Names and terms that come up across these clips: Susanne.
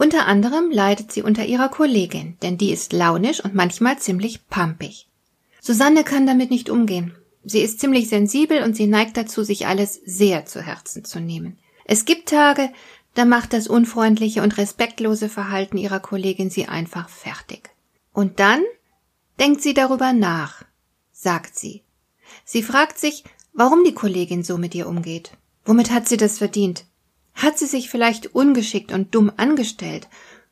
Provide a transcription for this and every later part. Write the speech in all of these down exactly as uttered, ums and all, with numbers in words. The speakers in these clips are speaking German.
Unter anderem leidet sie unter ihrer Kollegin, denn die ist launisch und manchmal ziemlich pampig. Susanne kann damit nicht umgehen. Sie ist ziemlich sensibel und sie neigt dazu, sich alles sehr zu Herzen zu nehmen. Es gibt Tage, da macht das unfreundliche und respektlose Verhalten ihrer Kollegin sie einfach fertig. Und dann denkt sie darüber nach, sagt sie. Sie fragt sich, warum die Kollegin so mit ihr umgeht. Womit hat sie das verdient? Hat sie sich vielleicht ungeschickt und dumm angestellt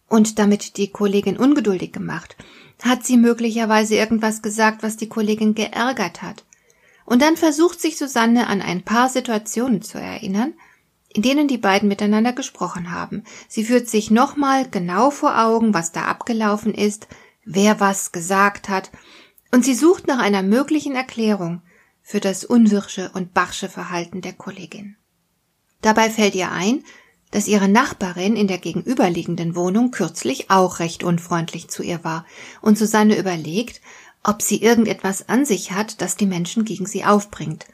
und damit die Kollegin ungeduldig gemacht? Hat sie möglicherweise irgendwas gesagt, was die Kollegin geärgert hat? Und dann versucht sich Susanne an ein paar Situationen zu erinnern, in denen die beiden miteinander gesprochen haben. Sie führt sich nochmal genau vor Augen, was da abgelaufen ist, wer was gesagt hat, und sie sucht nach einer möglichen Erklärung für das unwirsche und barsche Verhalten der Kollegin. Dabei fällt ihr ein, dass ihre Nachbarin in der gegenüberliegenden Wohnung kürzlich auch recht unfreundlich zu ihr war, und Susanne überlegt, ob sie irgendetwas an sich hat, das die Menschen gegen sie aufbringt.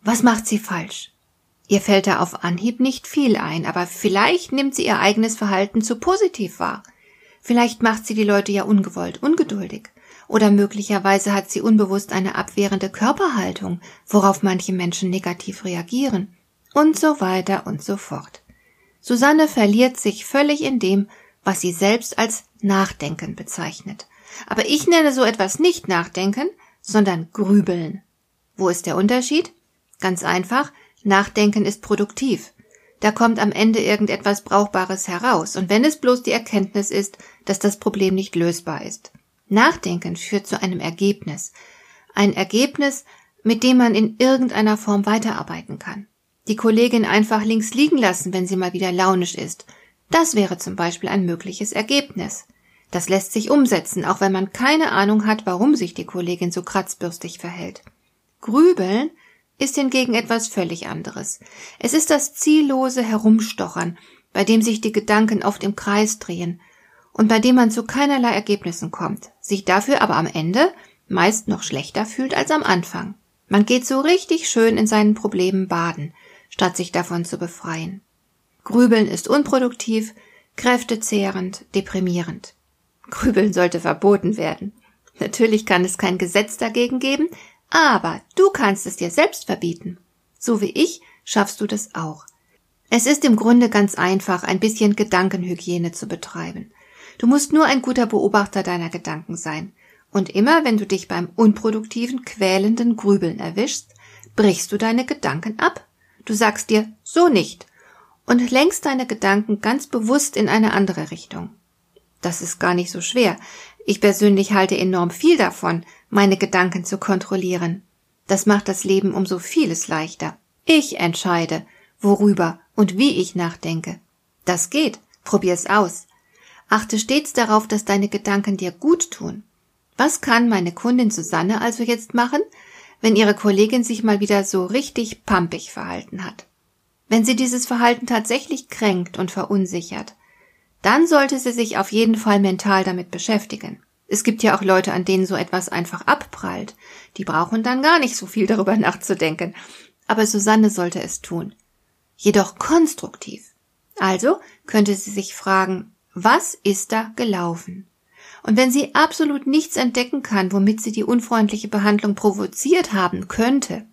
Was macht sie falsch? Ihr fällt da auf Anhieb nicht viel ein, aber vielleicht nimmt sie ihr eigenes Verhalten zu positiv wahr. Vielleicht macht sie die Leute ja ungewollt ungeduldig. Oder möglicherweise hat sie unbewusst eine abwehrende Körperhaltung, worauf manche Menschen negativ reagieren. Und so weiter und so fort. Susanne verliert sich völlig in dem, was sie selbst als Nachdenken bezeichnet. Aber ich nenne so etwas nicht Nachdenken, sondern Grübeln. Wo ist der Unterschied? Ganz einfach, Nachdenken ist produktiv. Da kommt am Ende irgendetwas Brauchbares heraus, und wenn es bloß die Erkenntnis ist, dass das Problem nicht lösbar ist. Nachdenken führt zu einem Ergebnis. Ein Ergebnis, mit dem man in irgendeiner Form weiterarbeiten kann. Die Kollegin einfach links liegen lassen, wenn sie mal wieder launisch ist. Das wäre zum Beispiel ein mögliches Ergebnis. Das lässt sich umsetzen, auch wenn man keine Ahnung hat, warum sich die Kollegin so kratzbürstig verhält. Grübeln ist hingegen etwas völlig anderes. Es ist das ziellose Herumstochern, bei dem sich die Gedanken oft im Kreis drehen und bei dem man zu keinerlei Ergebnissen kommt, sich dafür aber am Ende meist noch schlechter fühlt als am Anfang. Man geht so richtig schön in seinen Problemen baden, statt sich davon zu befreien. Grübeln ist unproduktiv, kräftezehrend, deprimierend. Grübeln sollte verboten werden. Natürlich kann es kein Gesetz dagegen geben, aber du kannst es dir selbst verbieten. So wie ich schaffst du das auch. Es ist im Grunde ganz einfach, ein bisschen Gedankenhygiene zu betreiben. Du musst nur ein guter Beobachter deiner Gedanken sein. Und immer, wenn du dich beim unproduktiven, quälenden Grübeln erwischst, brichst du deine Gedanken ab. Du sagst dir, so nicht, und lenkst deine Gedanken ganz bewusst in eine andere Richtung. Das ist gar nicht so schwer. Ich persönlich halte enorm viel davon, meine Gedanken zu kontrollieren. Das macht das Leben um so vieles leichter. Ich entscheide, worüber und wie ich nachdenke. Das geht. Probier's aus. Achte stets darauf, dass deine Gedanken dir gut tun. Was kann meine Kundin Susanne also jetzt machen, wenn ihre Kollegin sich mal wieder so richtig pampig verhalten hat? Wenn sie dieses Verhalten tatsächlich kränkt und verunsichert, dann sollte sie sich auf jeden Fall mental damit beschäftigen. Es gibt ja auch Leute, an denen so etwas einfach abprallt. Die brauchen dann gar nicht so viel darüber nachzudenken. Aber Susanne sollte es tun. Jedoch konstruktiv. Also könnte sie sich fragen, was ist da gelaufen? Und wenn sie absolut nichts entdecken kann, womit sie die unfreundliche Behandlung provoziert haben könnte,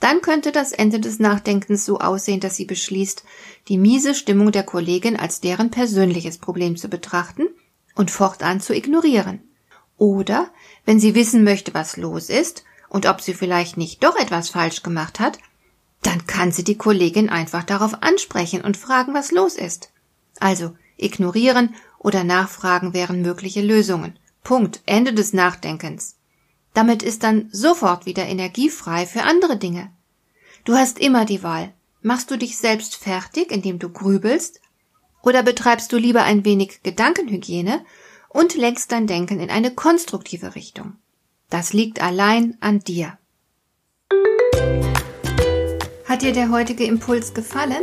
dann könnte das Ende des Nachdenkens so aussehen, dass sie beschließt, die miese Stimmung der Kollegin als deren persönliches Problem zu betrachten und fortan zu ignorieren. Oder, wenn sie wissen möchte, was los ist und ob sie vielleicht nicht doch etwas falsch gemacht hat, dann kann sie die Kollegin einfach darauf ansprechen und fragen, was los ist. Also ignorieren oder nachfragen wären mögliche Lösungen. Punkt. Ende des Nachdenkens. Damit ist dann sofort wieder Energie frei für andere Dinge. Du hast immer die Wahl. Machst du dich selbst fertig, indem du grübelst, Oder betreibst du lieber ein wenig Gedankenhygiene und lenkst dein Denken in eine konstruktive Richtung? Das liegt allein an dir. Hat dir der heutige Impuls gefallen?